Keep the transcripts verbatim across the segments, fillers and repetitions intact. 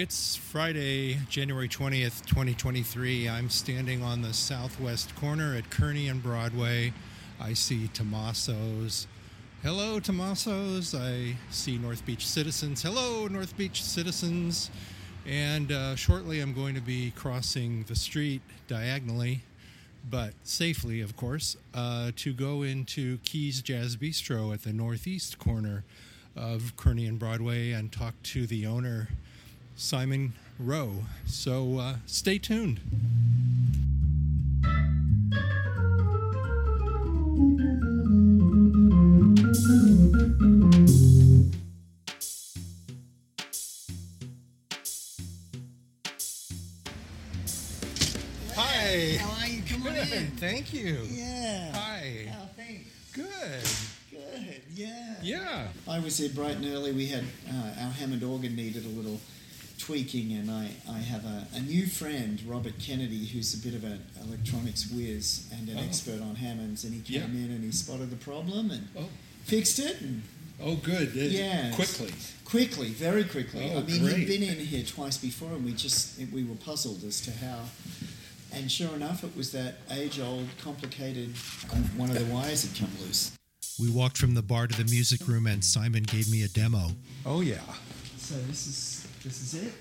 It's Friday, January twentieth, twenty twenty-three. I'm standing on the southwest corner at Kearny and Broadway. I see Tommaso's. Hello, Tommaso's. I see North Beach Citizens. Hello, North Beach Citizens. And uh, shortly I'm going to be crossing the street diagonally, but safely, of course, uh, to go into Keys Jazz Bistro at the northeast corner of Kearny and Broadway and talk to the owner, Simon Rowe. So uh, stay tuned. Hi. How are you? Come on in. Thank you. Yeah. Hi. How are things? Good. Good, yeah. Yeah. I was here bright and early. We had uh, our Hammond organ needed a little tweaking, and I, I have a, a new friend, Robert Kennedy, who's a bit of an electronics whiz and an oh. expert on Hammonds, and he came yeah. in and he spotted the problem and oh. fixed it. And oh, good. It, yeah. Quickly. Quickly, very quickly. Oh, I mean, great. He'd been in here twice before, and we just we were puzzled as to how... And sure enough, it was that age-old, complicated... One of the wires had come loose. We walked from the bar to the music room, and Simon gave me a demo. Oh yeah. So this is this is it.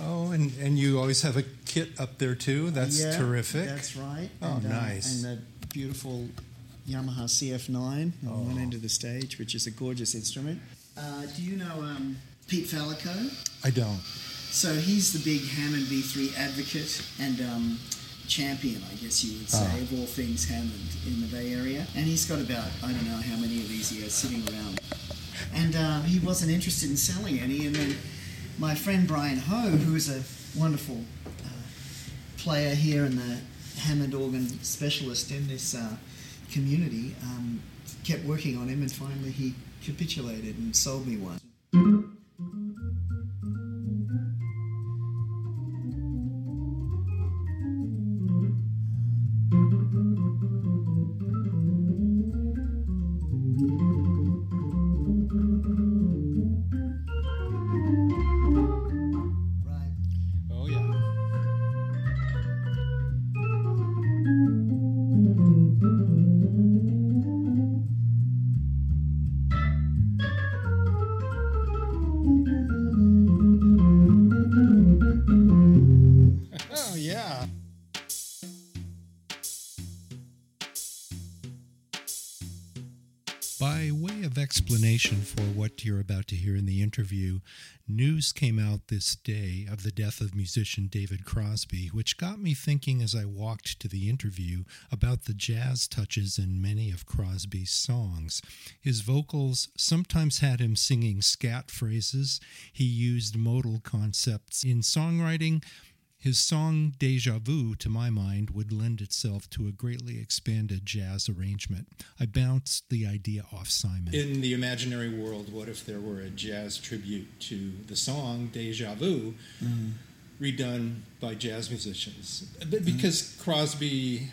Oh, and, and you always have a kit up there too. That's yeah, terrific. That's right. Oh, and, nice. Uh, and the beautiful Yamaha C F nine on oh. one end of the stage, which is a gorgeous instrument. Uh, do you know um, Pete Falico? I don't. So he's the big Hammond B three advocate and. Um, champion, I guess you would say, oh. of all things Hammond in the Bay Area. And he's got about, I don't know how many of these he has sitting around. And um, he wasn't interested in selling any. And then my friend Brian Ho, who is a wonderful uh, player here and the Hammond organ specialist in this uh, community, um, kept working on him, and finally he capitulated and sold me one. For what you're about to hear in the interview, news came out this day of the death of musician David Crosby, which got me thinking as I walked to the interview about the jazz touches in many of Crosby's songs. His vocals sometimes had him singing scat phrases. He used modal concepts in songwriting. His song Deja Vu, to my mind, would lend itself to a greatly expanded jazz arrangement. I bounced the idea off Simon. In the imaginary world, what if there were a jazz tribute to the song Deja Vu, mm. redone by jazz musicians? Because Crosby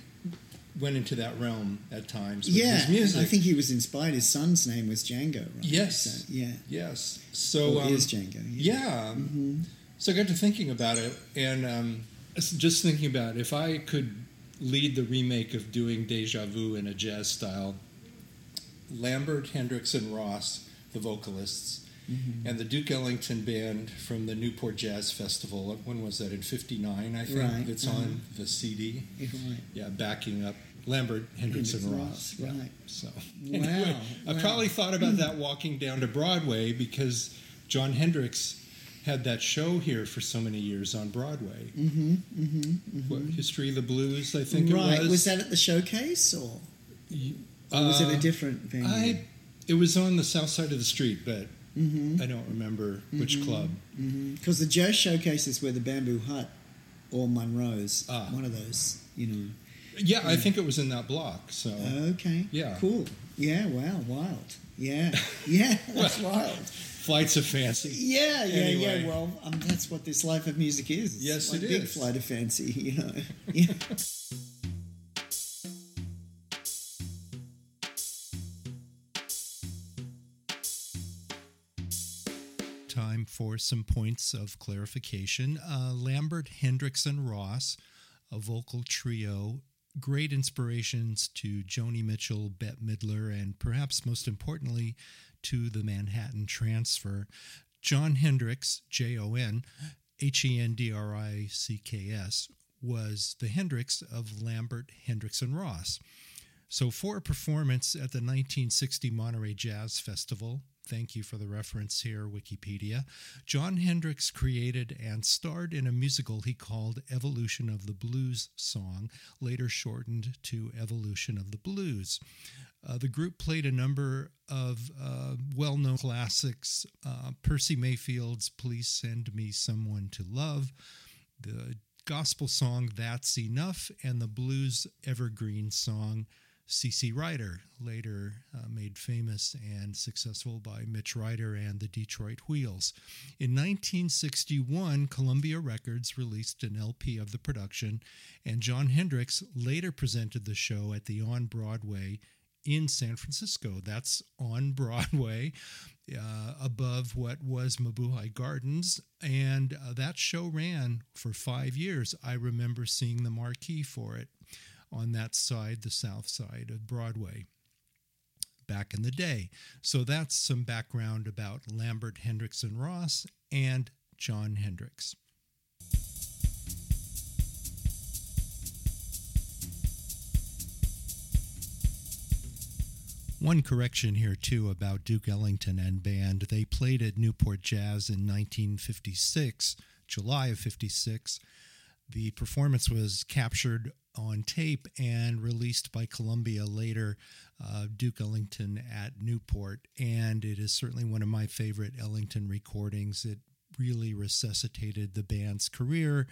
went into that realm at times with yeah, his music. I think he was inspired. His son's name was Django, right? Yes. So, yeah. Yes. So, well, um, is Django. Yeah. yeah. Mm-hmm. So I got to thinking about it, and um, just thinking about if I could lead the remake of doing Deja Vu in a jazz style, Lambert, Hendricks, and Ross, the vocalists, mm-hmm. and the Duke Ellington band from the Newport Jazz Festival. When was that? In fifty-nine, I think. Right. It's mm-hmm. on the C D. Right. Yeah, backing up Lambert, Hendricks, and Ross. Right. Yeah. So, anyway, wow. I wow. probably thought about that walking down to Broadway, because Jon Hendricks had that show here for so many years on Broadway. Mm-hmm, mm-hmm, mm-hmm. What, History of the Blues, I think right. it was. Was that at the Showcase, or, uh, or was it a different venue? I, it was on the south side of the street, but mm-hmm. I don't remember mm-hmm. which club. Because mm-hmm. the jazz showcases were the Bamboo Hut or Monroe's, ah. one of those, you know. Yeah, yeah, I think it was in that block. So okay, yeah, cool. Yeah, wow, wild. Yeah, yeah, that's well, wild. Flights of fancy. Yeah, yeah, anyway. yeah. Well, um, that's what this life of music is. It's yes, like it is. Big flight of fancy, you know. Yeah. Time time for some points of clarification. Uh, Lambert, Hendricks, and Ross, a vocal trio, great inspirations to Joni Mitchell, Bette Midler, and perhaps most importantly, to the Manhattan Transfer. Jon Hendricks, J O N, H E N D R I C K S, was the Hendricks of Lambert, Hendricks, and Ross. So for a performance at the nineteen sixty Monterey Jazz Festival, thank you for the reference here, Wikipedia, Jon Hendricks created and starred in a musical he called Evolution of the Blues Song, later shortened to Evolution of the Blues. Uh, the group played a number of uh, well-known classics, uh, Percy Mayfield's Please Send Me Someone to Love, the gospel song That's Enough, and the blues evergreen song C C. Ryder, later uh, made famous and successful by Mitch Ryder and the Detroit Wheels. In nineteen sixty-one, Columbia Records released an L P of the production, and Jon Hendricks later presented the show at the On-Broadway in San Francisco. That's On-Broadway, uh, above what was Mabuhay Gardens, and uh, that show ran for five years. I remember seeing the marquee for it on that side, the south side of Broadway, back in the day. So that's some background about Lambert, Hendricks, and Ross and Jon Hendricks. One correction here, too, about Duke Ellington and band. They played at Newport Jazz in nineteen fifty-six, July of fifty-six. The performance was captured on tape and released by Columbia later, uh, Duke Ellington at Newport, and it is certainly one of my favorite Ellington recordings. It really resuscitated the band's career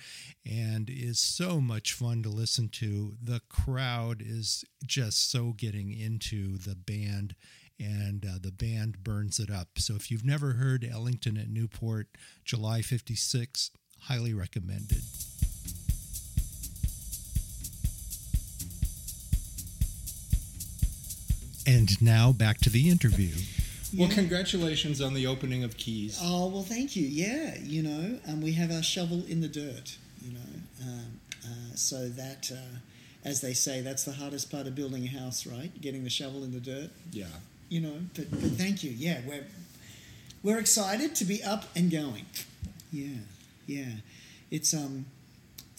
and is so much fun to listen to. The crowd is just so getting into the band, and uh, the band burns it up. So if you've never heard Ellington at Newport, July fifty-six, highly recommended. And now back to the interview. Yeah. Well, congratulations on the opening of Keys. Oh, well, thank you. Yeah, you know, um, we have our shovel in the dirt, you know. Um, uh, so that, uh, as they say, that's the hardest part of building a house, right? Getting the shovel in the dirt. Yeah. You know, but, but thank you. Yeah, we're, we're excited to be up and going. Yeah, yeah. It's... um.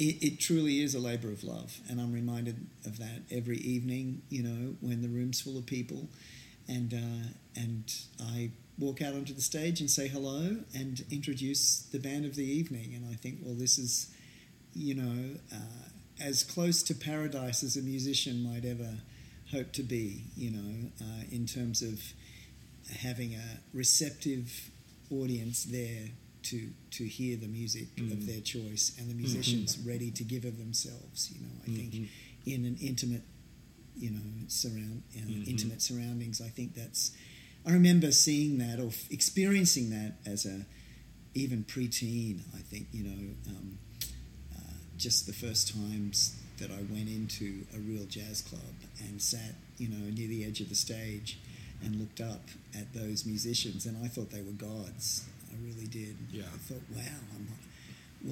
It, it truly is a labour of love, and I'm reminded of that every evening, you know, when the room's full of people, and uh, and I walk out onto the stage and say hello and introduce the band of the evening, and I think, well, this is, you know, uh, as close to paradise as a musician might ever hope to be, you know, uh, in terms of having a receptive audience there to to hear the music mm. of their choice, and the musicians mm-hmm. ready to give of themselves, you know. I mm-hmm. think in an intimate, you know, surround uh, mm-hmm. intimate surroundings, I think that's, I remember seeing that or f- experiencing that as a even preteen, I think, you know, um, uh, just the first times that I went into a real jazz club and sat, you know, near the edge of the stage and looked up at those musicians, and I thought they were gods. I really did. Yeah. I thought, wow, I'm not,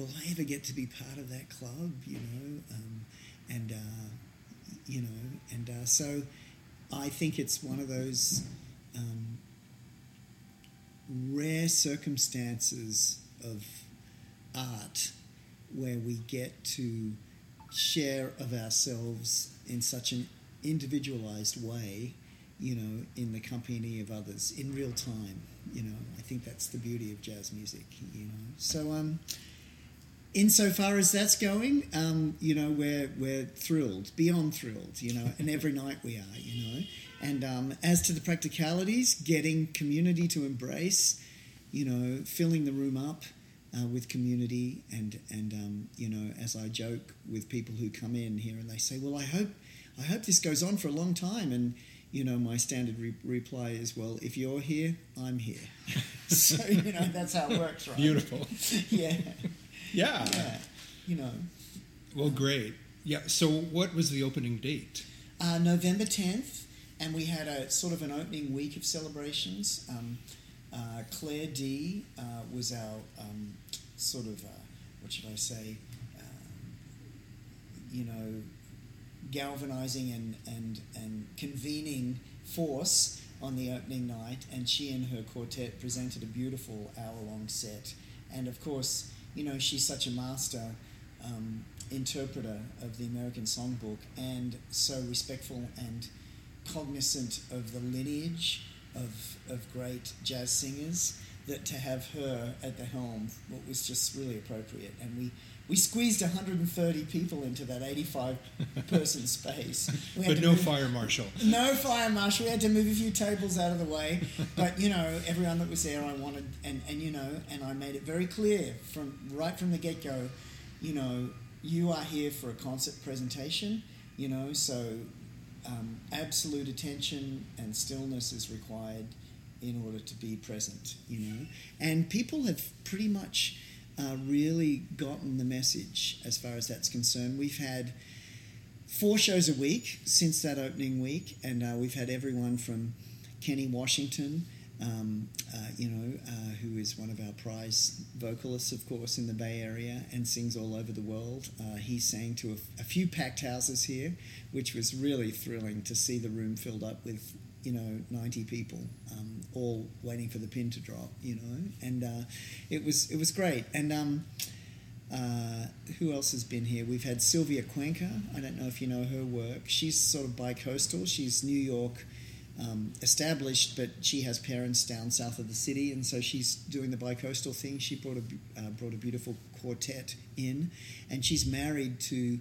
will I ever get to be part of that club, you know? Um, and, uh, you know, and uh, so I think it's one of those um, rare circumstances of art where we get to share of ourselves in such an individualized way, you know, in the company of others, in real time, you know. I think that's the beauty of jazz music, you know. So, um, insofar as that's going, um, you know, we're we're thrilled, beyond thrilled, you know, and every night we are, you know. And um, as to the practicalities, getting community to embrace, you know, filling the room up uh, with community, and, and um, you know, as I joke with people who come in here and they say, well, I hope, I hope this goes on for a long time, and, you know, my standard re- reply is, well, if you're here, I'm here. So, you know, that's how it works, right? Beautiful. Yeah. Yeah. Yeah. You know. Well, um, great. Yeah. So what was the opening date? Uh, November tenth, and we had a sort of an opening week of celebrations. Um, Uh, Claire D uh, was our um, sort of, uh, what should I say, um, you know, galvanizing and, and, and convening force on the opening night, and she and her quartet presented a beautiful hour-long set. And of course, you know, she's such a master um, interpreter of the American songbook, and so respectful and cognizant of the lineage of of great jazz singers, that to have her at the helm was just really appropriate. And we, we squeezed one hundred thirty people into that eighty-five person space. We had but no move, fire marshal. No fire marshal. We had to move a few tables out of the way. But, you know, everyone that was there I wanted, and, and you know, and I made it very clear from right from the get-go, you know, you are here for a concert presentation, you know, so um, absolute attention and stillness is required in order to be present, you know. And people have pretty much uh, really gotten the message as far as that's concerned. We've had four shows a week since that opening week, and uh, we've had everyone from Kenny Washington, um, uh, you know, uh, who is one of our prize vocalists, of course, in the Bay Area and sings all over the world. Uh, he sang to a, a few packed houses here, which was really thrilling to see the room filled up with, you know, ninety people, um, all waiting for the pin to drop, you know, and uh, it was it was great. And um, uh, who else has been here? We've had Sylvia Cuenca. I don't know if you know her work. She's sort of bi-coastal. She's New York um, established, but she has parents down south of the city, and so she's doing the bi-coastal thing. She brought a uh, brought a beautiful quartet in, and she's married to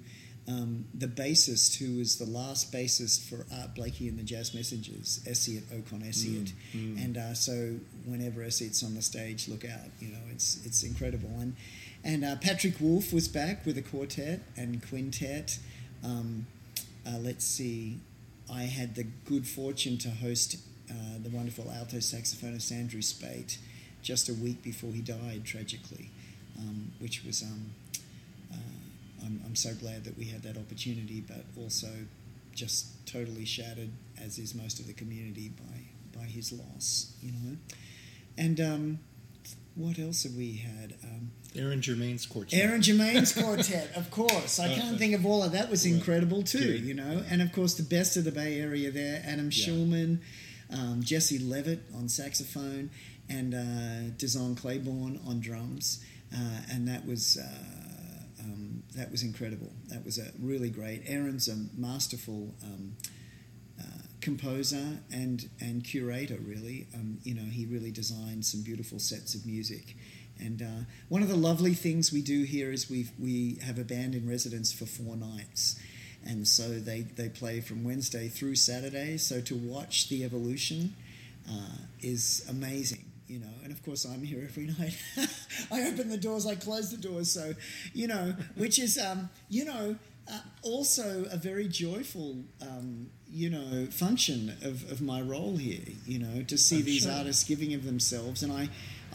Um, the bassist who was the last bassist for Art Blakey and the Jazz Messengers, Essiot Ocon Essiot. Mm, mm. And uh, so whenever Essiot's on the stage, look out, you know, it's it's incredible. And and uh, Patrick Wolf was back with a quartet and quintet. Um, uh, let's see, I had the good fortune to host uh, the wonderful alto saxophonist Andrew Spate just a week before he died, tragically, um, which was... Um, I'm, I'm so glad that we had that opportunity, but also just totally shattered, as is most of the community, by by his loss, you know. And um, what else have we had? Um, Aaron Germain's quartet. Aaron Germain's quartet, of course. I can't think of all of that. Was incredible too, you know. And of course, the best of the Bay Area there: Adam yeah. Schulman, um, Jesse Levitt on saxophone, and uh, Dizon Claiborne on drums. Uh, and that was. Uh, Um, that was incredible. That was a really great. Aaron's a masterful um, uh, composer and and curator, really. Um, you know, he really designed some beautiful sets of music. And uh, one of the lovely things we do here is we we have a band in residence for four nights, and so they they play from Wednesday through Saturday. So to watch the evolution uh, is amazing. You know, and of course I'm here every night. I open the doors, I close the doors. So, you know, which is, um, you know, uh, also a very joyful, um, you know, function of, of my role here, you know, to see I'm these sure. artists giving of themselves. And I,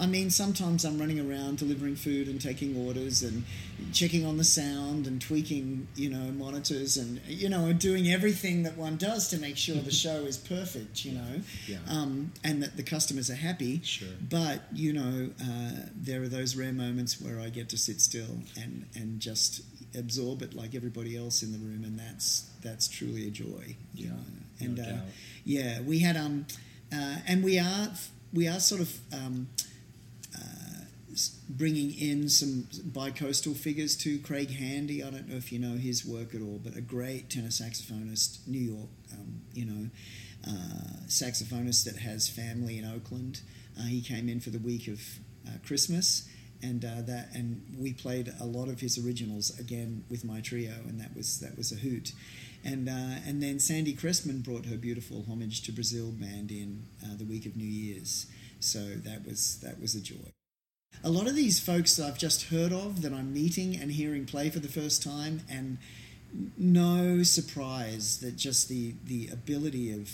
I mean, sometimes I'm running around delivering food and taking orders and checking on the sound and tweaking, you know, monitors and, you know, doing everything that one does to make sure the show is perfect, you know, yeah. um, and that the customers are happy. Sure. But, you know, uh, there are those rare moments where I get to sit still and, and just absorb it like everybody else in the room, and that's that's truly a joy. You yeah, know? And no uh, doubt. Yeah, we had, um, uh, and we are, we are sort of... Um, bringing in some bi-coastal figures too. Craig Handy, I don't know if you know his work at all, but a great tenor saxophonist, New York, um, you know, uh, saxophonist that has family in Oakland. Uh, he came in for the week of uh, Christmas, and uh, that, and we played a lot of his originals again with my trio, and that was that was a hoot. And uh, and then Sandy Cressman brought her beautiful Homage to Brazil band in uh, the week of New Year's, so that was that was a joy. A lot of these folks that I've just heard of, that I'm meeting and hearing play for the first time, and no surprise that just the, the ability of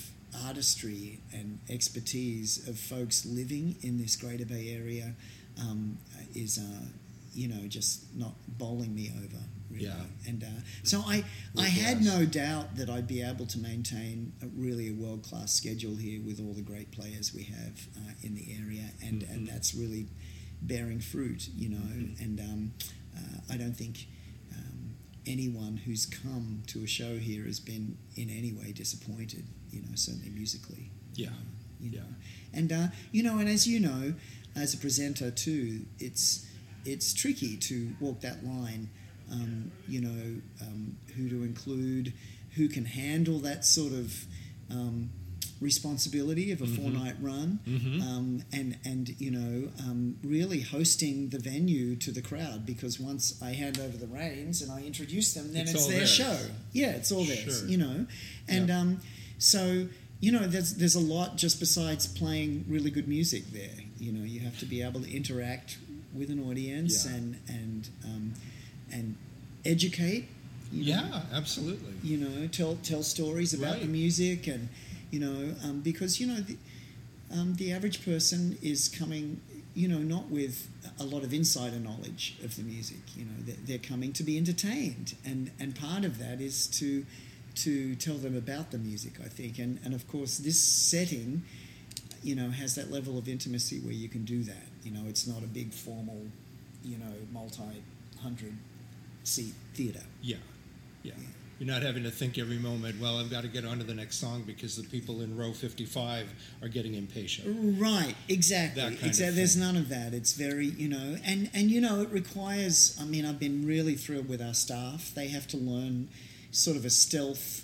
artistry and expertise of folks living in this Greater Bay Area um, is, uh, you know, just not bowling me over. really. Yeah. And uh, so I, I had no doubt that I'd be able to maintain a, really a world-class schedule here with all the great players we have uh, in the area, and, mm-hmm. and that's really bearing fruit, you know. Mm-hmm. And um, uh, I don't think um, anyone who's come to a show here has been in any way disappointed, you know, certainly musically. Yeah. You know, yeah. And, uh, you know, and as you know, as a presenter too, it's it's tricky to walk that line, um, you know, um, who to include, who can handle that sort of um, responsibility of a mm-hmm. four-night run, mm-hmm. um, and, and, you know, um, really hosting the venue to the crowd, because once I hand over the reins and I introduce them, then it's, it's their theirs. show. Yeah, it's all theirs, sure. you know. And yeah. um, so... You know, there's there's a lot just besides playing really good music there. You know, you have to be able to interact with an audience yeah. and and um, and educate. You yeah, know, absolutely. You know, tell tell stories about right. the music, and you know, um, because you know, the, um, the average person is coming, you know, not with a lot of insider knowledge of the music. You know, they're, they're coming to be entertained, and and part of that is to. to tell them about the music, I think. And, and of course, this setting, you know, has that level of intimacy where you can do that. You know, it's not a big formal, you know, multi-hundred seat theatre. Yeah. yeah, yeah. You're not having to think every moment, well, I've got to get on to the next song because the people in row fifty-five are getting impatient. Right, exactly. That kind exactly. of thing. There's none of that. It's very, you know, and, and, you know, it requires, I mean, I've been really thrilled with our staff. They have to learn sort of a stealth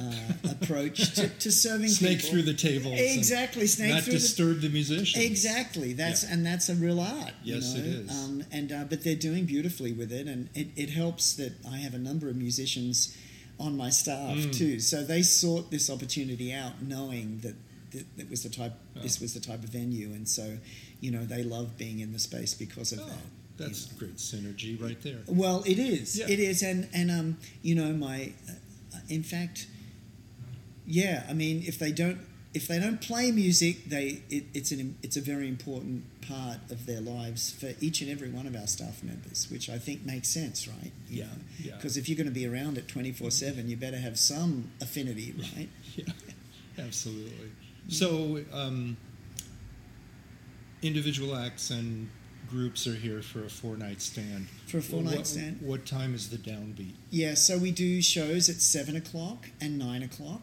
uh, approach to, to serving snake people. Snake through the table. Exactly. Snake not through disturb the... the musicians. Exactly. That's yeah. And that's a real art. Yes, you know? It is. Um, and, uh, but they're doing beautifully with it, and it, it helps that I have a number of musicians on my staff mm. too. So they sought this opportunity out knowing that th- that was the type. Oh. this was the type of venue, and so, you know, they love being in the space because of oh. that. That's you know. great synergy right there. Well, it is. Yeah. It is. And, and um, you know, my, uh, in fact, yeah, I mean, if they don't, if they don't play music, they, it, it's an, it's a very important part of their lives for each and every one of our staff members, which I think makes sense, right? You yeah. know? Because yeah. if you're going to be around it twenty-four seven, you better have some affinity, right? Yeah, absolutely. So, um, individual acts and groups are here for a four-night stand. For a four-night what, stand. What time is the downbeat? Yeah, so we do shows at seven o'clock and nine o'clock.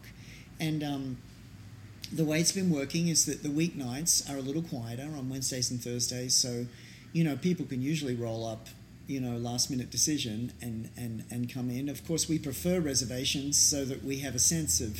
And um, the way it's been working is that the weeknights are a little quieter on Wednesdays and Thursdays. So, you know, people can usually roll up, you know, last-minute decision and, and, and come in. Of course, we prefer reservations so that we have a sense of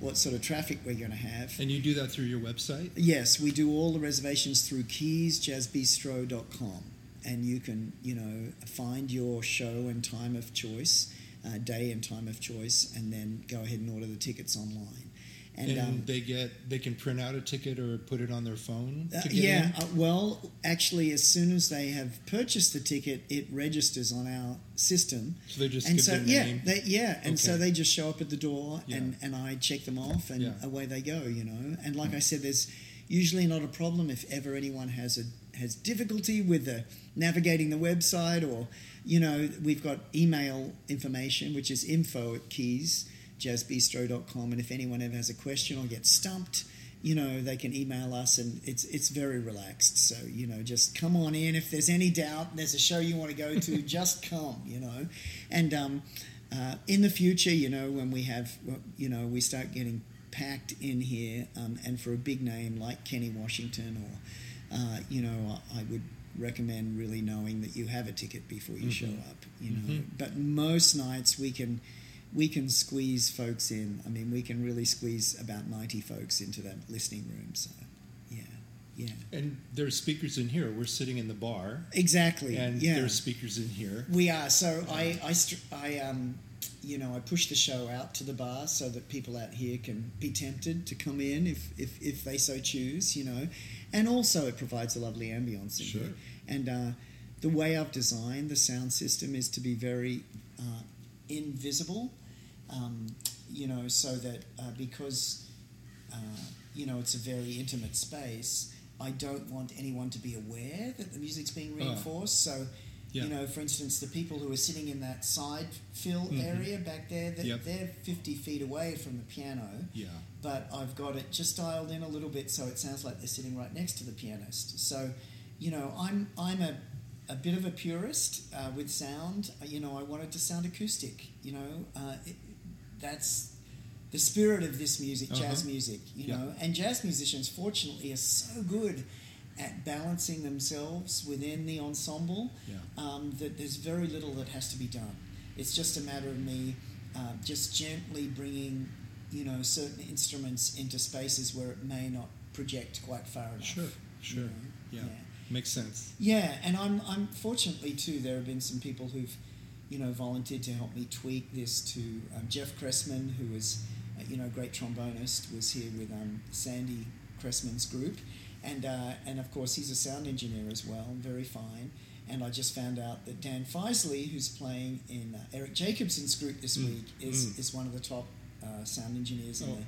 what sort of traffic we're going to have. And you do that through your website? Yes, we do all the reservations through keys jazz bistro dot com. And you can, you know, find your show and time of choice, uh, day and time of choice, and then go ahead and order the tickets online. And, and um, they get they can print out a ticket or put it on their phone? To uh, get yeah, in? Uh, well, actually, as soon as they have purchased the ticket, it registers on our system. So they just and give so, them yeah, name? They, yeah, and okay. so they just show up at the door, yeah. and, and I check them off, and yeah. away they go, you know. And like mm. I said, there's usually not a problem if ever anyone has a has difficulty with the navigating the website, or, you know, we've got email information, which is info at keys. jazz bistro dot com, and if anyone ever has a question or gets stumped, you know, they can email us, and it's it's very relaxed. So, you know, just come on in. If there's any doubt, there's a show you want to go to, just come, you know. And um, uh, in the future, you know, when we have, you know, we start getting packed in here, um, and for a big name like Kenny Washington, or, uh, you know, I would recommend really knowing that you have a ticket before you mm-hmm. show up, you know. Mm-hmm. But most nights we can... We can squeeze folks in. I mean, we can really squeeze about ninety folks into that listening room. So, yeah, yeah. And there's speakers in here. We're sitting in the bar. Exactly. And yeah. there's speakers in here. We are. So uh, I, I, I, um, you know, I push the show out to the bar so that people out here can be tempted to come in if if, if they so choose. You know, and also it provides a lovely ambience in sure. here. And uh, the way I've designed the sound system is to be very uh, invisible. Um, you know, so that uh, because, uh, you know, it's a very intimate space, I don't want anyone to be aware that the music's being reinforced. Oh. So Yeah. You know, for instance, the people who are sitting in that side fill mm-hmm. area back there, they're, yep. they're fifty feet away from the piano. Yeah. But I've got it just dialed in a little bit so it sounds like they're sitting right next to the pianist. So, you know, I'm I'm a, a bit of a purist uh, with sound. You know, I want it to sound acoustic, you know. Uh, it, that's the spirit of this music, uh-huh. jazz music, you yep. know. And jazz musicians, fortunately, are so good at balancing themselves within the ensemble, yeah. um, that there's very little that has to be done. It's just a matter of me uh, just gently bringing, you know, certain instruments into spaces where it may not project quite far enough. Sure, sure, you know? yeah. yeah, makes sense. Yeah, and I'm, I'm fortunately too. There have been some people who've, you know, volunteered to help me tweak this. To um, Jeff Cressman, who was, uh, you know, great trombonist, was here with um, Sandy Cressman's group. And uh, and of course he's a sound engineer as well, very fine. And I just found out that Dan Feisley, who's playing in uh, Eric Jacobson's group this mm. week, is mm. is one of the top uh, sound engineers oh. in the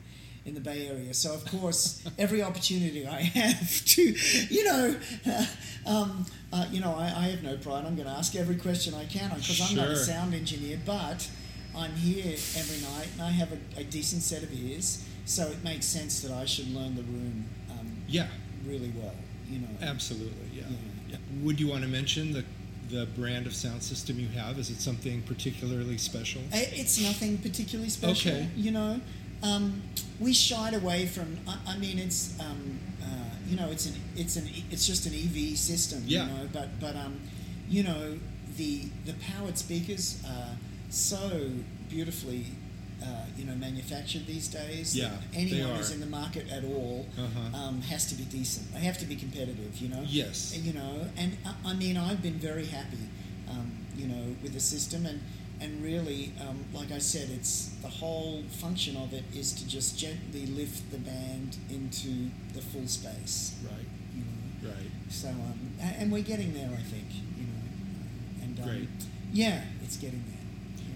in the Bay Area. So of course every opportunity I have to, you know, uh, um, uh, you know, I, I have no pride. I'm going to ask every question I can because sure. I'm not a sound engineer, but I'm here every night and I have a, a decent set of ears, so it makes sense that I should learn the room. Um, yeah. really well, you know. Absolutely, yeah. yeah. yeah. Would you want to mention the the brand of sound system you have? Is it something particularly special? It's nothing particularly special, okay. you know. Um, we shied away from, I, I mean, it's, um, uh, you know, it's an, it's an, it's just an E V system, yeah. you know, but, but um, you know, the, the powered speakers are so beautifully Uh, you know, manufactured these days. Yeah, anyone who's in the market at all uh-huh. um, has to be decent. They have to be competitive, you know. Yes. You know, and I, I mean, I've been very happy, um, you know, with the system, and and really, um, like I said, it's the whole function of it is to just gently lift the band into the full space. Right. You know? Right. So, um, and we're getting there, I think. You know, and um, great. Yeah, it's getting there.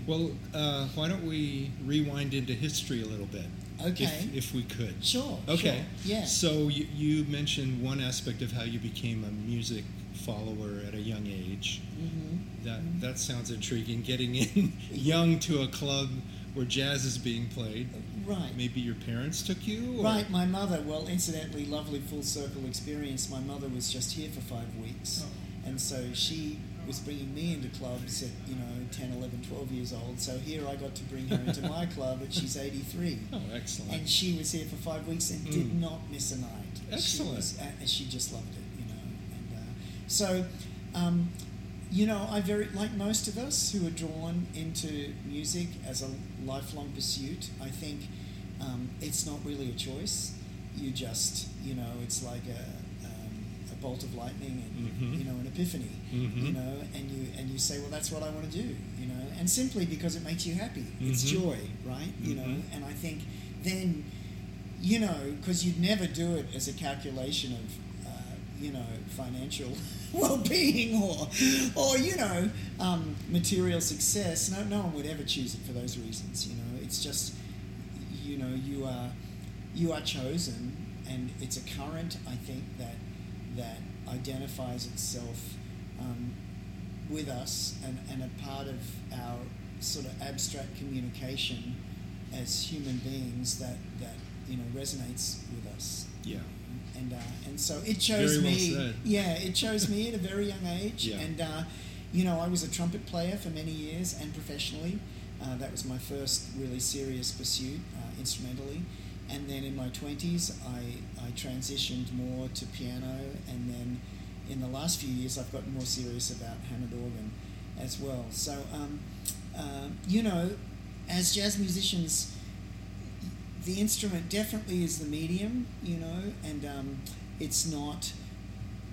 Well, uh, why don't we rewind into history a little bit, okay. if, if we could. Sure. Okay. Sure, yeah. So you, you mentioned one aspect of how you became a music follower at a young age. Mm-hmm. That mm-hmm. that sounds intriguing. Getting in young to a club where jazz is being played. Right. Maybe your parents took you? Or? Right. My mother. Well, incidentally, lovely full circle experience. My mother was just here for five weeks, oh. and so she was bringing me into clubs at, you know, ten, eleven, twelve years old. So here I got to bring her into my club and she's eighty-three. Oh, excellent. And she was here for five weeks and mm. did not miss a night. Excellent. She, was, uh, she just loved it, you know. And uh, so, um, you know, I very, like most of us who are drawn into music as a lifelong pursuit, I think um, it's not really a choice. You just, you know, it's like a bolt of lightning and mm-hmm. you know, an epiphany, mm-hmm. you know, and you and you say, well, that's what I want to do, you know, and simply because it makes you happy, mm-hmm. it's joy, right? Mm-hmm. You know, and I think then, you know, because you'd never do it as a calculation of, uh, you know, financial well-being or, or you know, um, material success. No, no one would ever choose it for those reasons. You know, it's just, you know, you are you are chosen, and it's a current, I think, that. that identifies itself um, with us and, and a part of our sort of abstract communication as human beings that, that you know, resonates with us. Yeah. And uh, and so it chose very me. Well said. Yeah, it chose me at a very young age. Yeah. And uh, you know, I was a trumpet player for many years and professionally. Uh, that was my first really serious pursuit uh, instrumentally. And then in my twenties, I, I transitioned more to piano. And then in the last few years, I've gotten more serious about Hammond organ as well. So, um, uh, you know, as jazz musicians, the instrument definitely is the medium, you know, and um, it's not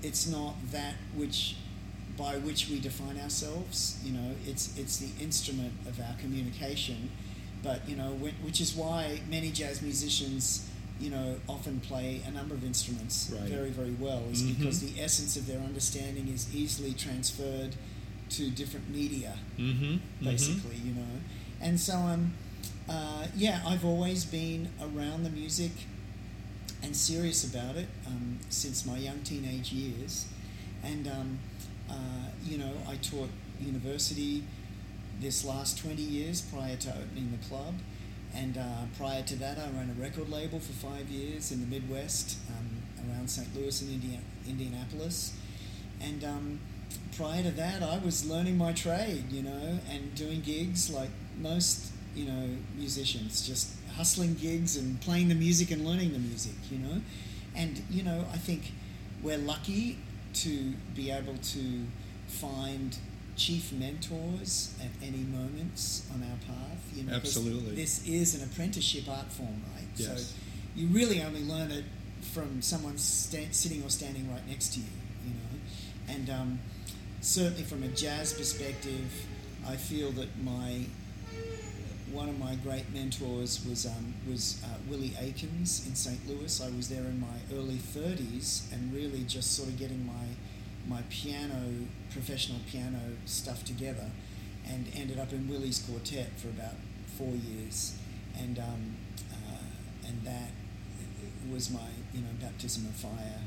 it's not that which by which we define ourselves. You know, it's it's the instrument of our communication. But, you know, which is why many jazz musicians, you know, often play a number of instruments right. very, very well, is mm-hmm. because the essence of their understanding is easily transferred to different media, mm-hmm. basically, mm-hmm. you know. And so, um, uh, yeah, I've always been around the music and serious about it um, since my young teenage years. And, um, Uh, you know, I taught university this last twenty years prior to opening the club. And uh, prior to that, I ran a record label for five years in the Midwest, um, around Saint Louis and Indiana- Indianapolis. And um, prior to that, I was learning my trade, you know, and doing gigs like most, you know, musicians, just hustling gigs and playing the music and learning the music, you know. And, you know, I think we're lucky to be able to find chief mentors at any moments on our path. You know, absolutely. This is an apprenticeship art form, right? Yes. So you really only learn it from someone sta- sitting or standing right next to you, you know. And um, certainly from a jazz perspective, I feel that my one of my great mentors was um, was uh, Willie Akins in Saint Louis. I was there in my early thirties and really just sort of getting my my piano, professional piano stuff together, and ended up in Willie's quartet for about four years, and um, uh, and that was my you know baptism of fire,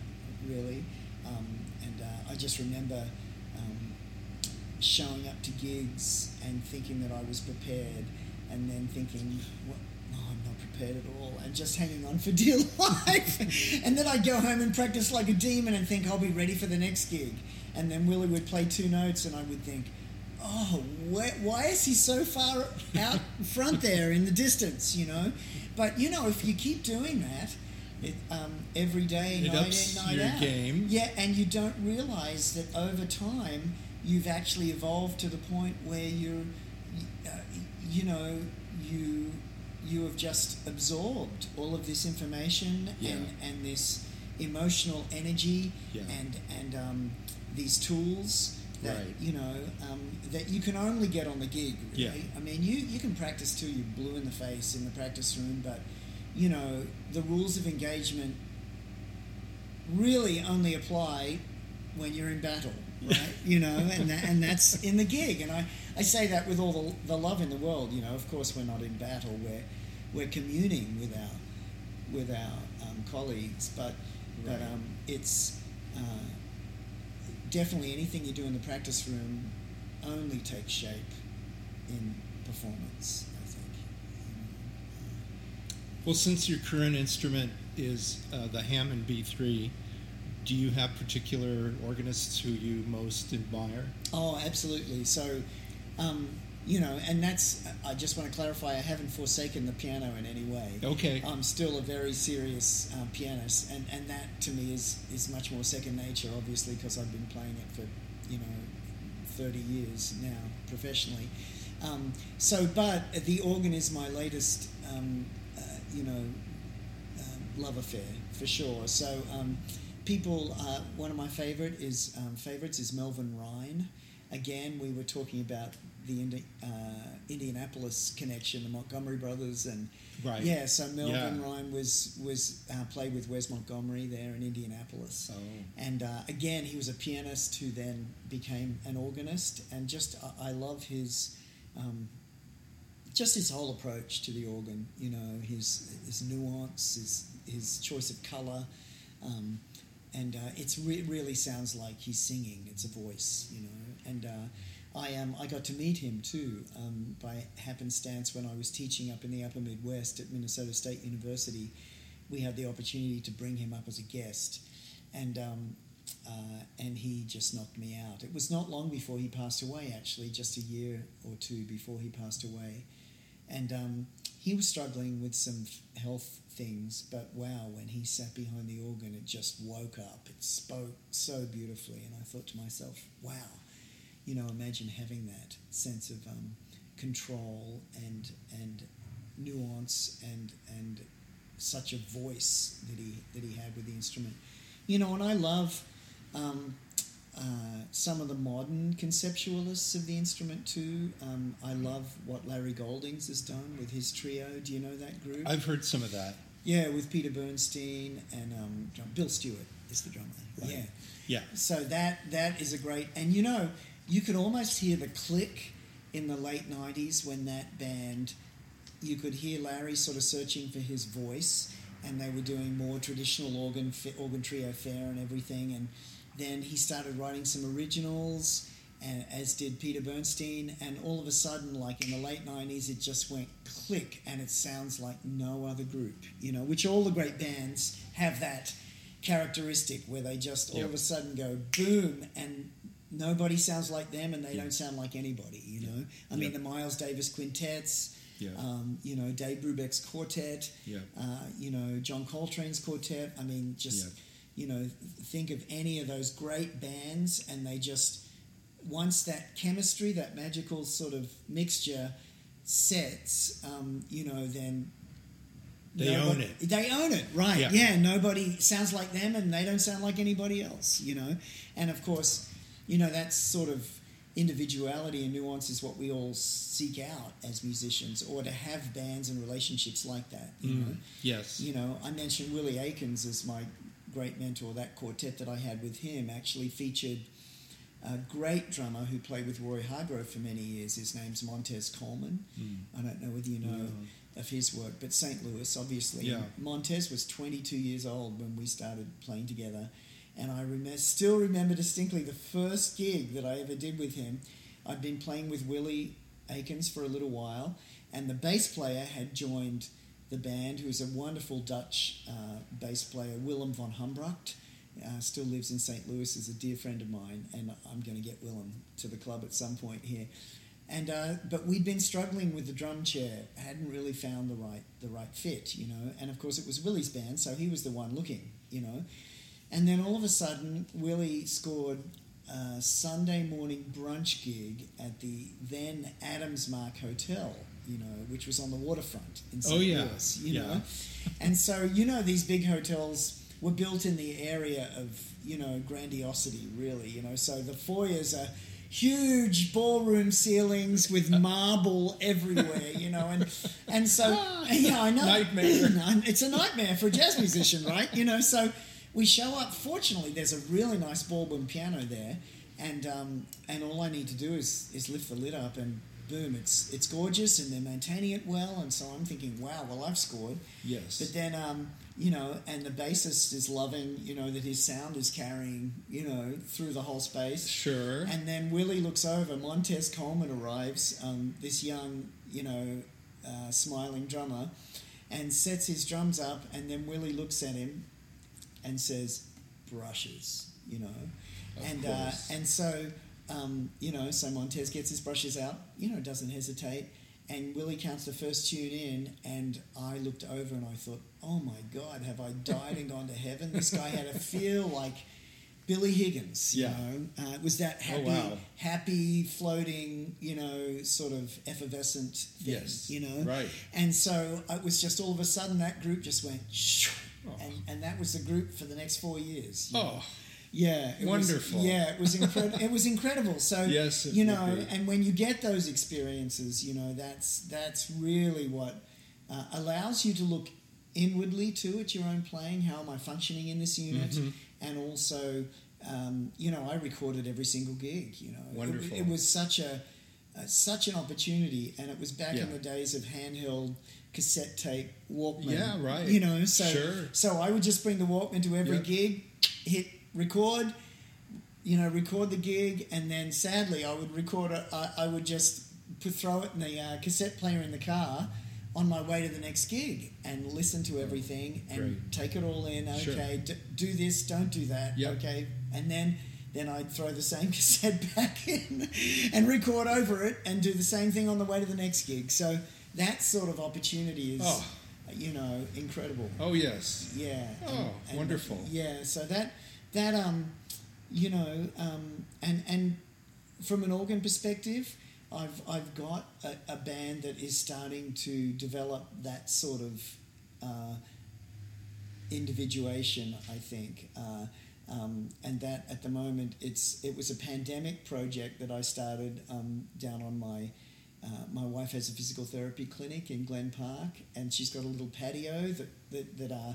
really, um, and uh, I just remember um, showing up to gigs and thinking that I was prepared, and then thinking, what? At all, and just hanging on for dear life. And then I'd go home and practice like a demon and think I'll be ready for the next gig, and then Willie would play two notes and I would think, oh where, why is he so far out front there in the distance, you know? But you know, if you keep doing that it, um, every day, it night ups in, night your out game. Yeah, and you don't realize that over time you've actually evolved to the point where you're uh, you know you you have just absorbed all of this information, yeah. and, and this emotional energy, yeah. and and um, these tools that, right. you know, um, that you can only get on the gig, really. Yeah. I mean, you, you can practice till you're blue in the face in the practice room, but, you know, the rules of engagement really only apply when you're in battle, right? You know, and that, and that's in the gig. And I, I say that with all the, the love in the world, you know. Of course, we're not in battle. We're we're communing with our with our um, colleagues, but right. but um, it's uh, definitely anything you do in the practice room only takes shape in performance, I think. Well, since your current instrument is uh, the Hammond B three, do you have particular organists who you most admire? Oh, absolutely. So, um, you know, and that's, I just want to clarify, I haven't forsaken the piano in any way. Okay. I'm still a very serious uh, pianist, and, and that to me is, is much more second nature, obviously, because I've been playing it for, you know, thirty years now professionally. Um, so, but the organ is my latest, um, uh, you know, uh, love affair, for sure. So, um, people, uh, one of my favorite is um, favorites is Melvin Rhine. Again, we were talking about the Indi- uh, Indianapolis connection, the Montgomery brothers, and right. yeah, so Melvin yeah. Rhine was was uh, played with Wes Montgomery there in Indianapolis, oh. and uh, again, he was a pianist who then became an organist, and just I, I love his um, just his whole approach to the organ, you know, his his nuance, his his choice of color. Um, And uh, it's re- really sounds like he's singing. It's a voice, you know. And uh, I am. Um, I got to meet him too um, by happenstance when I was teaching up in the Upper Midwest at Minnesota State University. We had the opportunity to bring him up as a guest, and um, uh, and he just knocked me out. It was not long before he passed away. Actually, just a year or two before he passed away, and um, he was struggling with some f- health things, but wow, when he sat behind the organ, it just woke up. It spoke so beautifully, and I thought to myself, wow, you know, imagine having that sense of um, control and and nuance and and such a voice that he that he had with the instrument, you know. And I love um, uh, some of the modern conceptualists of the instrument too. Um, I love what Larry Goldings has done with his trio. Do you know that group? I've heard some of that. Yeah, with Peter Bernstein and um, Bill Stewart is the drummer. Right. Yeah, yeah. So that that is a great, and you know, you could almost hear the click in the late nineties when that band. You could hear Larry sort of searching for his voice, and they were doing more traditional organ organ trio fare and everything, and then he started writing some originals, and as did Peter Bernstein, and all of a sudden, like in the late nineties, it just went click, and it sounds like no other group, you know, which all the great bands have that characteristic where they just all yep. of a sudden go boom, and nobody sounds like them, and they yep. don't sound like anybody, you know. I yep. mean, the Miles Davis quintets, yeah. um, you know, Dave Brubeck's quartet, yeah. uh, you know, John Coltrane's quartet. I mean, just, yeah. you know, think of any of those great bands, and they just, once that chemistry, that magical sort of mixture sets, um, you know, then... They nobody, own it. They own it, right. Yeah. yeah, nobody sounds like them, and they don't sound like anybody else, you know. And, of course, you know, that's sort of... individuality and nuance is what we all seek out as musicians, or to have bands and relationships like that. You mm, know? Yes. You know, I mentioned Willie Akins as my great mentor. That quartet that I had with him actually featured a great drummer who played with Roy Hargrove for many years. His name's Montez Coleman. Mm. I don't know whether you know no. of his work, but Saint Louis, obviously. Yeah. Montez was twenty-two years old when we started playing together. And I rem- still remember distinctly the first gig that I ever did with him. I'd been playing with Willie Akins for a little while, and the bass player had joined the band, who is a wonderful Dutch uh, bass player, Willem von Humbracht, uh, still lives in Saint Louis, is a dear friend of mine, and I'm going to get Willem to the club at some point here. And uh, but we'd been struggling with the drum chair, hadn't really found the right the right fit, you know. And of course it was Willie's band, so he was the one looking, you know. And then all of a sudden, Willie scored a Sunday morning brunch gig at the then Adams Mark Hotel, you know, which was on the waterfront in Saint Oh, yeah. Louis, you yeah. know. And so, you know, these big hotels were built in the area of, you know, grandiosity, really, you know. So the foyers are huge ballroom ceilings with marble everywhere, you know, and and so, you know, I know. Nightmare. It's a nightmare for a jazz musician, right? You know, so... We show up. Fortunately, there's a really nice ballroom piano there, and um, and all I need to do is is lift the lid up, and boom, it's it's gorgeous, and they're maintaining it well, and so I'm thinking, wow, well, I've scored. Yes. But then, um, you know, and the bassist is loving, you know, that his sound is carrying, you know, through the whole space. Sure. And then Willie looks over. Montez Coleman arrives, um, this young, you know, uh, smiling drummer, and sets his drums up, and then Willie looks at him and says, brushes, you know. Of and uh, and so, um, you know, so Montez gets his brushes out, you know, doesn't hesitate, and Willie counts the first tune in, and I looked over and I thought, oh, my God, have I died and gone to heaven? This guy had a feel like Billy Higgins, you yeah. know. Uh, it was that happy, oh, wow. happy, floating, you know, sort of effervescent thing, yes. you know. Right. And so it was just all of a sudden that group just went, shoo. Oh. And, and that was the group for the next four years. You know? Oh, yeah, it wonderful! Was, yeah, it was incredible. It was incredible. So yes, you know, and when you get those experiences, you know, that's that's really what uh, allows you to look inwardly too at your own playing. How am I functioning in this unit? Mm-hmm. And also, um, you know, I recorded every single gig. You know, wonderful. It, it was such a uh, such an opportunity, and it was back yeah. in the days of handheld. Cassette tape, Walkman. Yeah, right. You know, so sure. so I would just bring the Walkman to every yep. gig, hit record, you know, record the gig, and then sadly I would record it. I, I would just put, throw it in the uh, cassette player in the car on my way to the next gig and listen to everything and Great. Take it all in. Okay, sure. d- do this, don't do that. Yep. Okay, and then. Then I'd throw the same cassette back in and record over it and do the same thing on the way to the next gig. So that sort of opportunity is, oh. you know, incredible. Oh, yes. Yeah. Oh, and, and wonderful. Yeah. So that, that um, you know, um, and and from an organ perspective, I've I've got a, a band that is starting to develop that sort of uh, individuation, I think, uh, Um, and that at the moment it's it was a pandemic project that I started um, down on my uh, my wife has a physical therapy clinic in Glen Park, and she's got a little patio that that that, uh,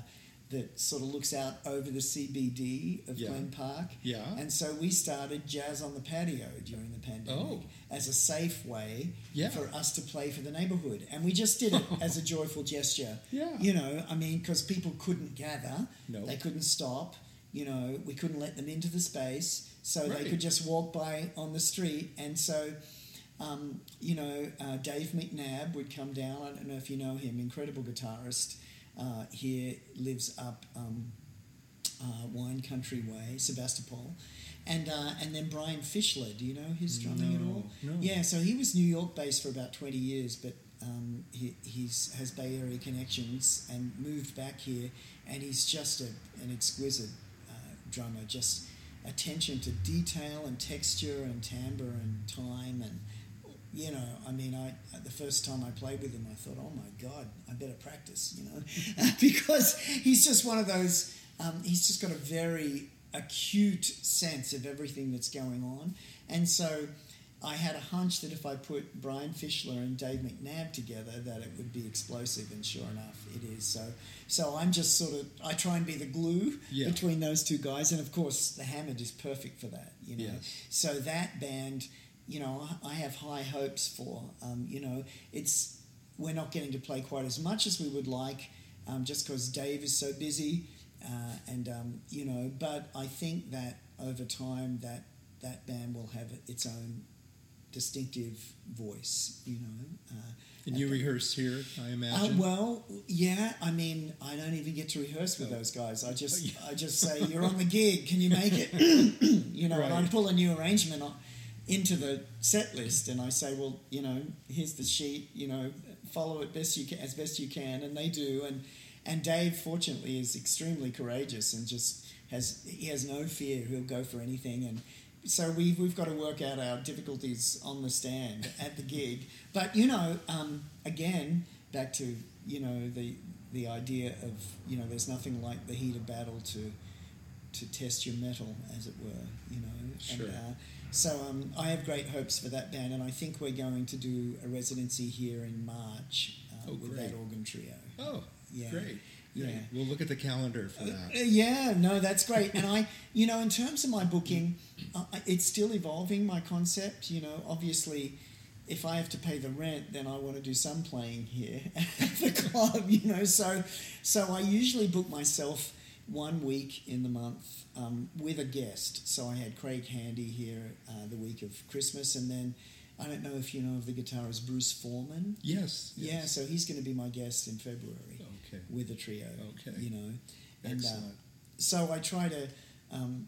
that sort of looks out over the C B D of yeah. Glen Park. Yeah. And so we started Jazz on the Patio during the pandemic oh. as a safe way yeah. for us to play for the neighborhood, and we just did it as a joyful gesture. Yeah. You know, I mean, because people couldn't gather, nope. they couldn't stop. you know, we couldn't let them into the space, so right. they could just walk by on the street. And so, um, you know, uh, Dave McNabb would come down. I don't know if you know him, incredible guitarist. Uh, here lives up um, uh, Wine Country Way, Sebastopol. And uh, and then Brian Fischler, do you know his drumming no, at all? No. Yeah, so he was New York-based for about twenty years, but um, he he's, has Bay Area connections and moved back here, and he's just a, an exquisite uh, drummer, just attention to detail and texture and timbre and time. And, you know, I mean, I the first time I played with him, I thought, oh, my God, I better practice, you know, because he's just one of those, um, he's just got a very... acute sense of everything that's going on. And so I had a hunch that if I put Brian Fischler and Dave McNabb together that it would be explosive, and sure enough it is. So so I'm just sort of, I try and be the glue yeah. between those two guys, and of course the Hammond is perfect for that, you know. Yeah. So that band, you know, I have high hopes for. Um, you know, it's, we're not getting to play quite as much as we would like um, just because Dave is so busy. Uh, and, um, you know, but I think that over time that that band will have its own distinctive voice, you know. Uh, and you rehearse here, I imagine? Uh, well, yeah, I mean, I don't even get to rehearse with oh. those guys. I just I just say, you're on the gig, can you make it? You know, right. and I pull a new arrangement into the set list and I say, well, you know, here's the sheet, you know, follow it best you can, as best you can, and they do, and... And Dave, fortunately, is extremely courageous and just has he has no fear. He'll go for anything. And so we've, we've got to work out our difficulties on the stand at the gig. But, you know, um, again, back to, you know, the the idea of, you know, there's nothing like the heat of battle to to test your mettle, as it were, you know. Sure. And, uh, so um, I have great hopes for that band. And I think we're going to do a residency here in March uh, oh, with great. that organ trio. Oh, Yeah. Great. Yeah. yeah. We'll look at the calendar for that. Uh, yeah, no, that's great. And I, you know, in terms of my booking, uh, it's still evolving, my concept. You know, obviously, if I have to pay the rent, then I want to do some playing here at the club, you know. So, so I usually book myself one week in the month um, with a guest. So I had Craig Handy here uh, the week of Christmas, and then I don't know if you know of the guitarist Bruce Forman. Yes. yes. Yeah, so he's going to be my guest in February. Okay. With a trio, okay. you know, and Excellent. Uh, so I try to, um,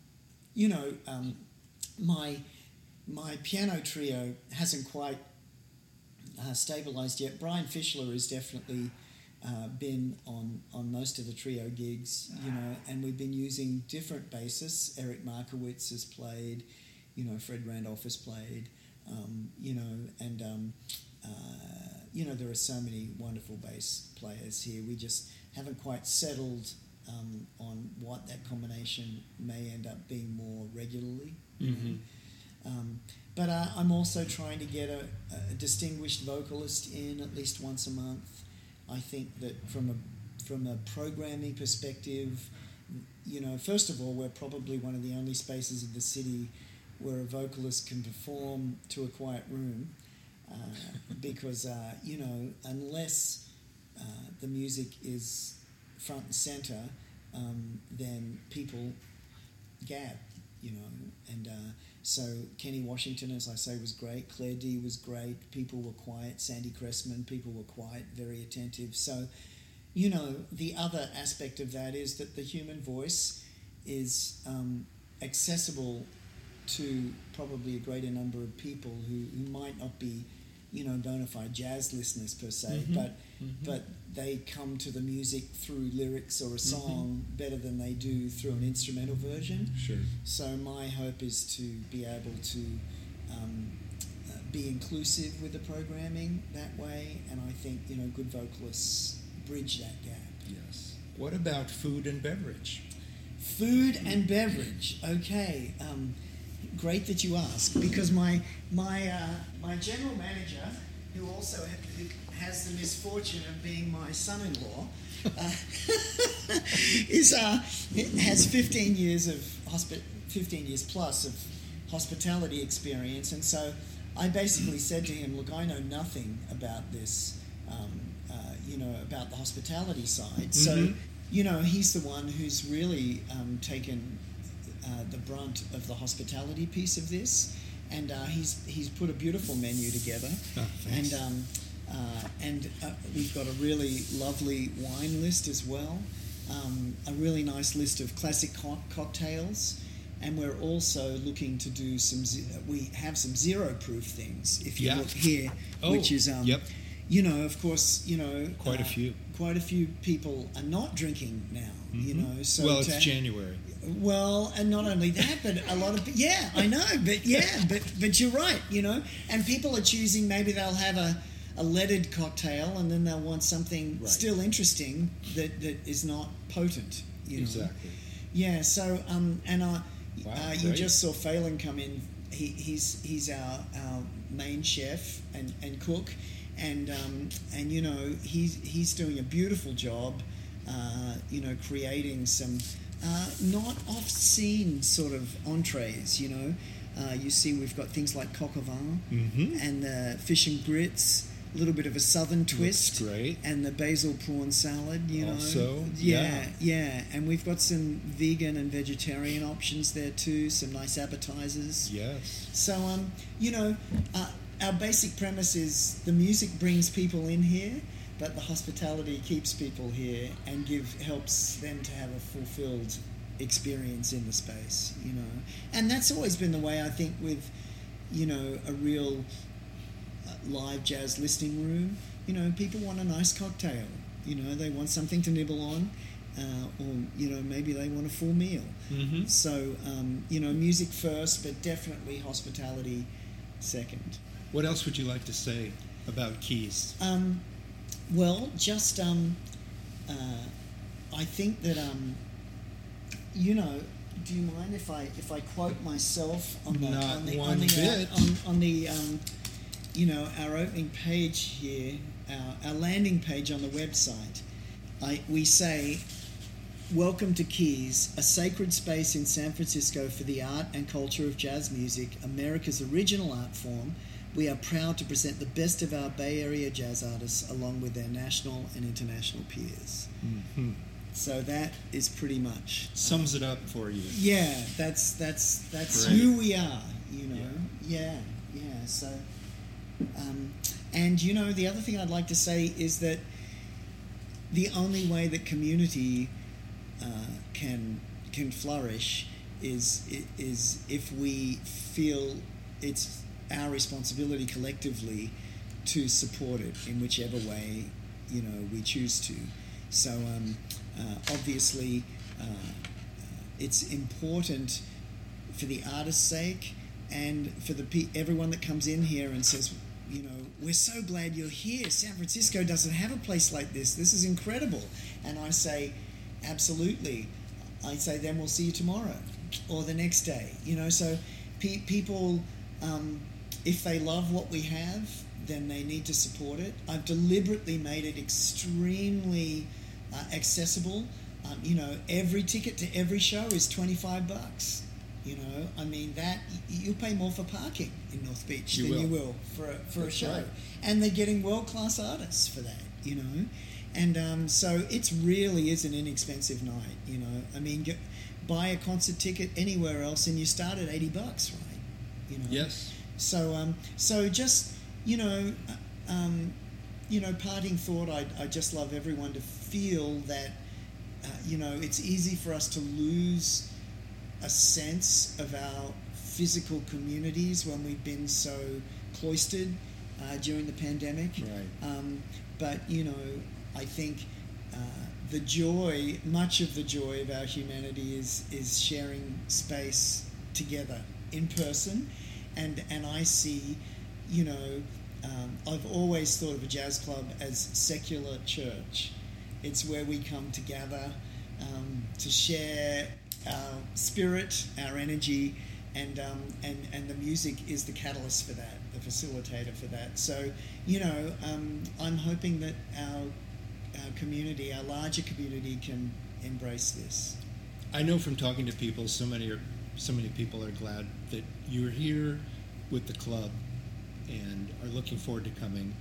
you know, um, my my piano trio hasn't quite uh, stabilized yet. Brian Fischler has definitely uh, been on, on most of the trio gigs, you know, and we've been using different bassists. Eric Markowitz has played, you know, Fred Randolph has played, um, you know, and. Um, uh, You know, there are so many wonderful bass players here. We just haven't quite settled um, on what that combination may end up being more regularly. Mm-hmm. You know? um, but uh, I'm also trying to get a, a distinguished vocalist in at least once a month. I think that from a from a programming perspective, you know, first of all, we're probably one of the only spaces of the city where a vocalist can perform to a quiet room. Uh, because, uh, you know, unless uh, the music is front and centre, um, then people gab, you know. And uh, so Kenny Washington, as I say, was great. Claire D was great. People were quiet. Sandy Cressman, people were quiet, very attentive. So, you know, the other aspect of that is that the human voice is um, accessible to probably a greater number of people who, who might not be, you know, bona fide jazz listeners per se, mm-hmm. but mm-hmm. but they come to the music through lyrics or a song mm-hmm. better than they do through an instrumental version. Sure. So my hope is to be able to um, uh, be inclusive with the programming that way, and I think, you know, good vocalists bridge that gap. Yes. What about food and beverage? Food and beverage. Okay. Um, Great that you ask, because my my uh, my general manager, who also ha- who has the misfortune of being my son-in-law, uh, is uh, has fifteen years of hospi- fifteen years plus of hospitality experience, and so I basically said to him, "Look, I know nothing about this, um, uh, you know, about the hospitality side, mm-hmm. so you know, he's the one who's really um, taken uh, the brunt of the hospitality piece of this, and uh, he's he's put a beautiful menu together. Oh, thanks. And um, uh, and uh, we've got a really lovely wine list as well, um, a really nice list of classic co- cocktails. And we're also looking to do some, we have some zero-proof things, if you yeah. look here, oh, which is, um, yep. you know, of course, you know. Quite uh, a few. Quite a few people are not drinking now, mm-hmm. you know. So well, it's to, January. Well, and not only that, but a lot of, yeah, I know, but yeah, but, but you're right, you know. And people are choosing, maybe they'll have a, a leaded cocktail and then they'll want something right. still interesting that, that is not potent, you know. Exactly. Yeah, so, um, and I... Wow, uh, you just saw Phelan come in. He, he's he's our, our main chef and, and cook, and um, and you know he's he's doing a beautiful job, uh, you know, creating some uh, not off-scene sort of entrees. You know, uh, you see we've got things like coq au vin mm-hmm. and the fish and grits, a little bit of a southern twist, looks great. And the basil prawn salad, you also, know. Yeah, yeah, yeah. And we've got some vegan and vegetarian options there too, some nice appetizers. Yes. So, um, you know, uh, our basic premise is the music brings people in here, but the hospitality keeps people here and give helps them to have a fulfilled experience in the space, you know. And that's always been the way, I think, with, you know, a real... live jazz listening room. You know, people want a nice cocktail, you know, they want something to nibble on, uh, or you know, maybe they want a full meal. Mm-hmm. So um, you know, music first, but definitely hospitality second. What else would you like to say about Keys? Um, well, just um, uh, I think that um, you know, do you mind if I if I quote myself on the Not on the one on the, bit. On, on the um, you know, our opening page here, our, our landing page on the website, I, we say, "Welcome to Keys, a sacred space in San Francisco for the art and culture of jazz music, America's original art form. We are proud to present the best of our Bay Area jazz artists along with their national and international peers." Mm-hmm. So that is pretty much... Sums um, it up for you. Yeah, that's, that's, that's who we are, you know. Yeah, yeah, yeah so... Um, and, you know, the other thing I'd like to say is that the only way that community uh, can can flourish is is if we feel it's our responsibility collectively to support it in whichever way, you know, we choose to. So, um, uh, obviously, uh, it's important for the artist's sake and for the pe- everyone that comes in here and says... You know, we're so glad you're here. San Francisco doesn't have a place like this. This is incredible. And I say, absolutely. I say, then we'll see you tomorrow or the next day. You know, so pe- people, um, if they love what we have, then they need to support it. I've deliberately made it extremely uh, accessible. Um, you know, every ticket to every show is twenty-five bucks. You know, I mean, that you'll pay more for parking in North Beach you than will. you will for a, for That's a show. Right. And they're getting world-class artists for that, you know. And um, so it really is an inexpensive night, you know. I mean, get, buy a concert ticket anywhere else and you start at eighty bucks, right? You know. Yes. So um, so just, you know, um, you know, parting thought, I I just love everyone to feel that, uh, you know, it's easy for us to lose... a sense of our physical communities when we've been so cloistered uh, during the pandemic. Right. Um, but, you know, I think uh, the joy, much of the joy of our humanity is is sharing space together in person. And, and I see, you know, um, I've always thought of a jazz club as secular church. It's where we come to gather, um, to share... our spirit, our energy, and um, and and the music is the catalyst for that, the facilitator for that. So, you know, um, I'm hoping that our our community, our larger community, can embrace this. I know from talking to people, so many are, so many people are glad that you're here with the club and are looking forward to coming.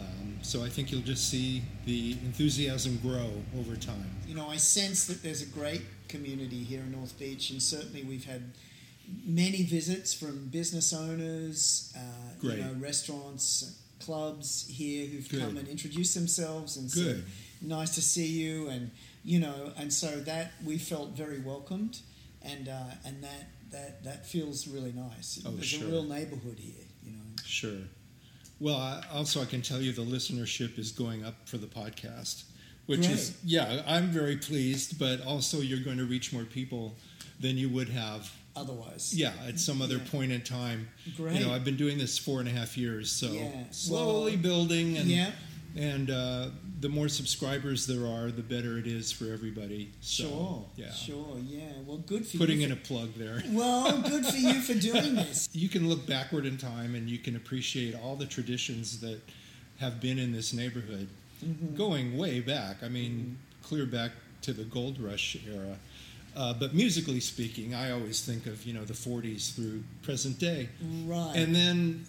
Um, so I think you'll just see the enthusiasm grow over time. You know, I sense that there's a great community here in North Beach, and certainly we've had many visits from business owners, uh, you know, restaurants, clubs here who've Good. come and introduced themselves and said, nice to see you, and you know, and so that we felt very welcomed, and uh, and that, that that feels really nice. Oh, there's sure. a real neighborhood here, you know. Sure. Well, I, also I can tell you the listenership is going up for the podcast, which Great. is, yeah, I'm very pleased, but also you're going to reach more people than you would have otherwise. Yeah, at some other yeah. point in time. Great. You know, I've been doing this four and a half years, so yeah. slowly well, building, and yeah. and uh, the more subscribers there are, the better it is for everybody. So, sure, yeah. Sure, yeah. Well, good for Putting you. Putting in a plug there. Well, good for you for doing this. You can look backward in time and you can appreciate all the traditions that have been in this neighborhood mm-hmm. going way back. I mean, mm-hmm. clear back to the gold rush era. Uh, but musically speaking, I always think of, you know, the forties through present day. Right. And then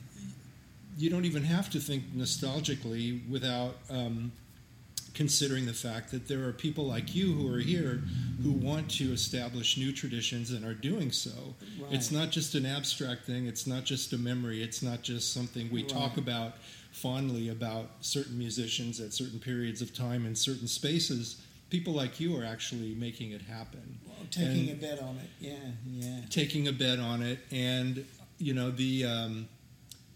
you don't even have to think nostalgically without um, considering the fact that there are people like you who are here who want to establish new traditions and are doing so. Right. It's not just an abstract thing. It's not just a memory. It's not just something we right. talk about fondly about certain musicians at certain periods of time in certain spaces. People like you are actually making it happen. Well, taking and a bet on it, yeah, yeah. Taking a bet on it, and you know the um,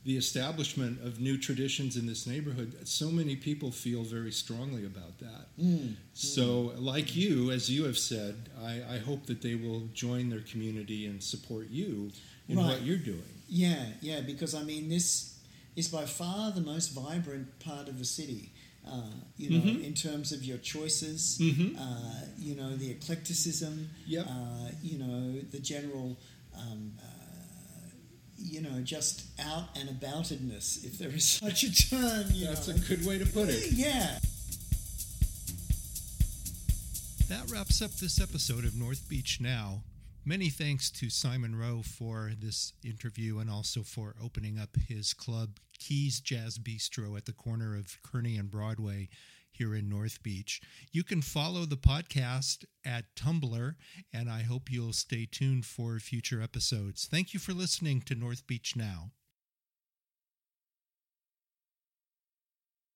the establishment of new traditions in this neighborhood. So many people feel very strongly about that. Mm, so, mm. like you, as you have said, I, I hope that they will join their community and support you in right. what you're doing. Yeah, yeah. Because I mean, this is by far the most vibrant part of the city. Uh, you know, mm-hmm. in terms of your choices, mm-hmm. uh, you know, the eclecticism, yep. uh, you know, the general, um, uh, you know, just out and aboutedness, if there is such a term. You That's know. a good way to put it. Yeah. That wraps up this episode of North Beach Now. Many thanks to Simon Rowe for this interview and also for opening up his club, Keys Jazz Bistro, at the corner of Kearney and Broadway here in North Beach. You can follow the podcast at Tumblr, and I hope you'll stay tuned for future episodes. Thank you for listening to North Beach Now.